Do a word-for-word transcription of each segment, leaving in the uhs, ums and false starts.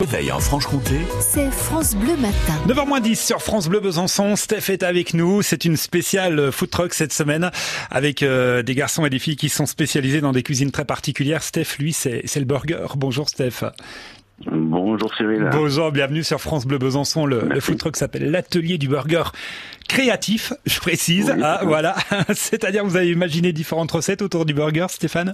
Éveil en Franche-Comté, c'est France Bleu Matin. neuf heures moins dix sur France Bleu Besançon, Steph est avec nous. C'est une spéciale food truck cette semaine avec euh, des garçons et des filles qui sont spécialisés dans des cuisines très particulières. Steph, lui, c'est, c'est le burger. Bonjour Steph. Bonjour Cyril. Bonjour, bienvenue sur France Bleu Besançon. Le, le food truck s'appelle l'atelier du burger créatif, je précise. Oui, ah, voilà. C'est-à-dire vous avez imaginé différentes recettes autour du burger, Stéphane ?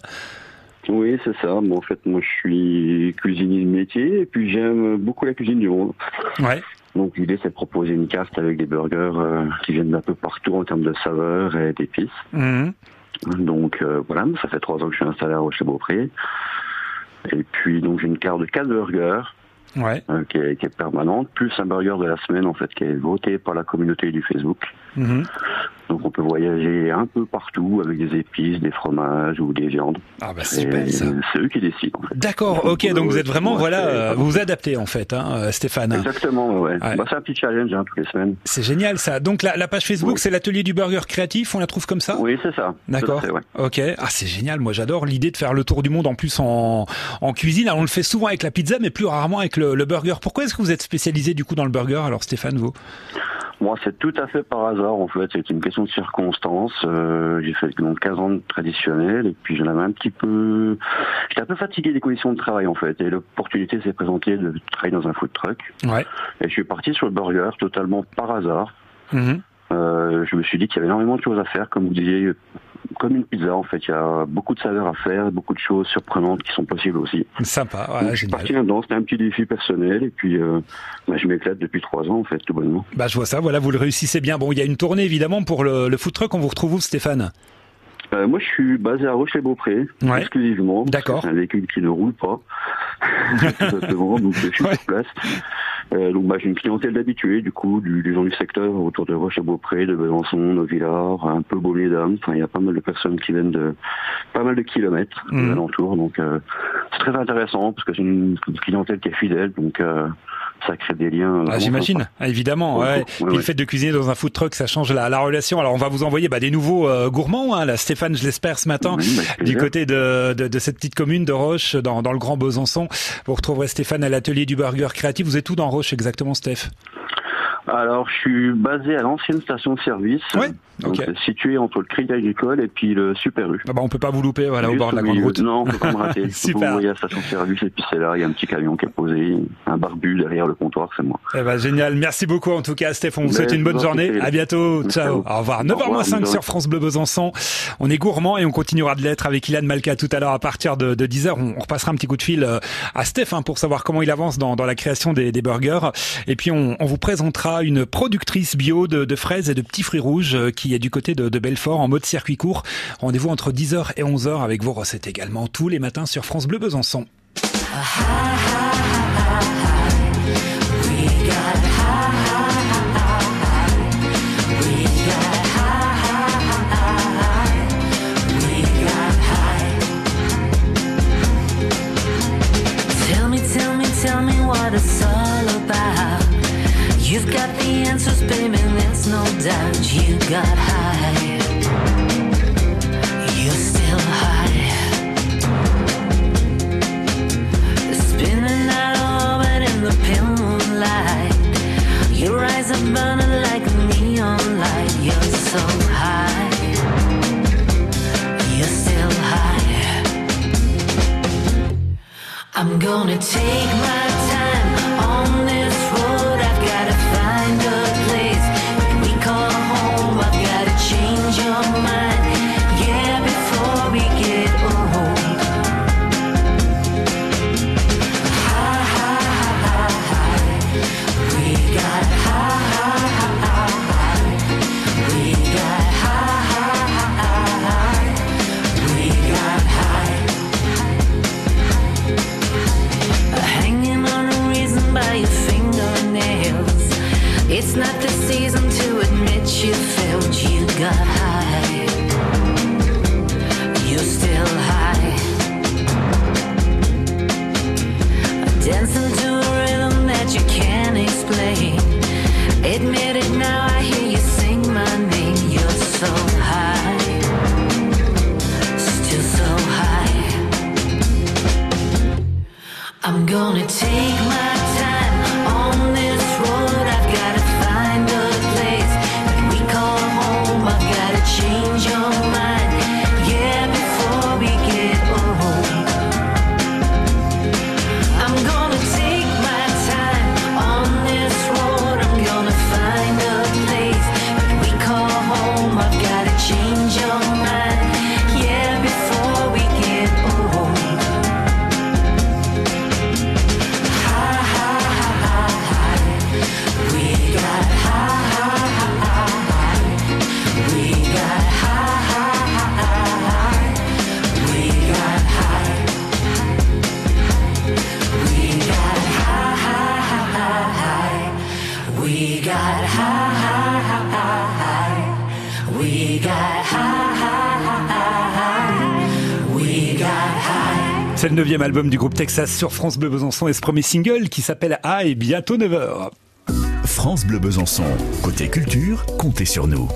Oui, c'est ça. Bon, en fait, moi, je suis cuisinier de métier et puis j'aime beaucoup la cuisine du monde. Ouais. Donc, l'idée, c'est de proposer une carte avec des burgers euh, qui viennent d'un peu partout en termes de saveurs et d'épices. Mmh. Donc, euh, voilà, ça fait trois ans que je suis installé à Roche-les-Beaupré. Et puis, donc, j'ai une carte de quatre burgers. Ouais. Euh, qui, est, qui est permanente, plus un burger de la semaine en fait qui est voté par la communauté du Facebook. Mmh. Donc on peut voyager un peu partout avec des épices, des fromages ou des viandes. Ah bah c'est super ça. C'est eux qui décident. En fait. D'accord, ok, donc vous êtes vraiment, voilà, vous vous adaptez en fait, hein, Stéphane. Exactement, ouais. ouais. Bah, c'est un petit challenge hein, toutes les semaines. C'est génial ça. Donc la, la page Facebook, oui. C'est l'atelier du burger créatif, on la trouve comme ça ? Oui, c'est ça. D'accord, c'est, ouais. Ok. Ah c'est génial, moi j'adore l'idée de faire le tour du monde en plus en, en cuisine. Alors on le fait souvent avec la pizza mais plus rarement avec le le burger. Pourquoi est-ce que vous êtes spécialisé du coup dans le burger alors Stéphane, vous ? Moi c'est tout à fait par hasard en fait, c'est une question de circonstance. Euh, j'ai fait donc quinze ans de traditionnel et puis j'en avais un petit peu... J'étais un peu fatigué des conditions de travail en fait et l'opportunité s'est présentée de travailler dans un food truck. Ouais. Et je suis parti sur le burger totalement par hasard. Mmh. Euh, je me suis dit qu'il y avait énormément de choses à faire, comme vous disiez, comme une pizza en fait, il y a beaucoup de saveurs à faire, beaucoup de choses surprenantes qui sont possibles aussi. Sympa, voilà. Donc, je suis parti là-dedans, c'était un petit défi personnel et puis euh, bah, je m'éclate depuis trois ans en fait, tout bonnement. Bah je vois ça, voilà, vous le réussissez bien. Bon, il y a une tournée évidemment pour le, le food truck, on vous retrouve où Stéphane ? Euh, moi, je suis basé à Roche-les-Beaupré, ouais. Exclusivement. D'accord. C'est un véhicule qui ne roule pas. Exactement. Donc, je suis ouais. sur place. Euh, donc, bah, j'ai une clientèle d'habitués, du coup, du, du gens du secteur autour de Roche-les-Beaupré, de Besançon, Novillard, un peu Beaumé-Dame. Enfin, il y a pas mal de personnes qui viennent de pas mal de kilomètres mmh. de l'alentour. Donc, euh, c'est très intéressant parce que c'est une clientèle qui est fidèle. Donc, euh, ça crée des liens. Ah, j'imagine, ah, évidemment. Ouais. Ouais, Puis ouais. Le fait de cuisiner dans un food truck, ça change la, la relation. Alors, on va vous envoyer bah, des nouveaux euh, gourmands, hein, là, Stéphane, je l'espère, ce matin, oui, bah, du côté de, de, de cette petite commune de Roche, dans, dans le Grand Besançon. Vous retrouverez Stéphane à l'atelier du burger créatif. Vous êtes où dans Roche exactement, Steph ? Alors, je suis basé à l'ancienne station de service, ouais, okay. donc, située entre le Crédit Agricole et puis le super U. Ah bah on peut pas vous louper, voilà, juste au bord de la grande route. Non, on peut pas me rater. Super. Vous voyez la station de service et puis c'est là, il y a un petit camion qui est posé, un barbu derrière le comptoir, c'est moi. Eh bah, génial, merci beaucoup en tout cas, Steph. On vous souhaite une bonne journée. À bientôt. Merci. Ciao. Au revoir. neuf heures moins cinq sur France Bleu Besançon. On est gourmand et on continuera de l'être avec Ilan Malka tout à l'heure à partir de, de dix heures. On, on repassera un petit coup de fil à Steph hein, pour savoir comment il avance dans, dans la création des, des burgers. Et puis on, on vous présentera une productrice bio de, de fraises et de petits fruits rouges qui est du côté de, de Belfort en mode circuit court. Rendez-vous entre dix heures et onze heures avec vos recettes également tous les matins sur France Bleu Besançon. Tell me, tell me, tell me what it's all about. You've got the answers, baby, there's no doubt. You got high, you're still high. Spinning out of orbit in the pale moonlight. Your eyes are burning like a neon light. You're so high, you're still high. I'm gonna take my time on this road. I've got to find a place that we call home. I've got to change your mind, yeah, before we get old. High, high, high, high. We got high, high, high, high. We got high, high, high, high. We got high. Hanging on a reason by your fingernail. It's not the season to admit you failed. You got high, you're still high. Dancing to a rhythm that you can't explain. Admit it now, I hear you sing my name. You're so high, still so high. I'm gonna take my C'est le neuvième album du groupe Texas sur France Bleu Besançon et ce premier single qui s'appelle « Ah et bientôt neuf heures ». France Bleu Besançon, côté culture, comptez sur nous.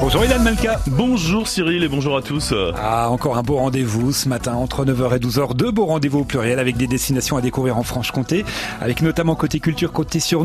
Bonjour Ilan Malka. Bonjour Cyril et bonjour à tous. Ah, encore un beau rendez-vous ce matin entre neuf heures et douze heures. Deux beaux rendez-vous au pluriel avec des destinations à découvrir en Franche-Comté, avec notamment côté culture, côté sur nous.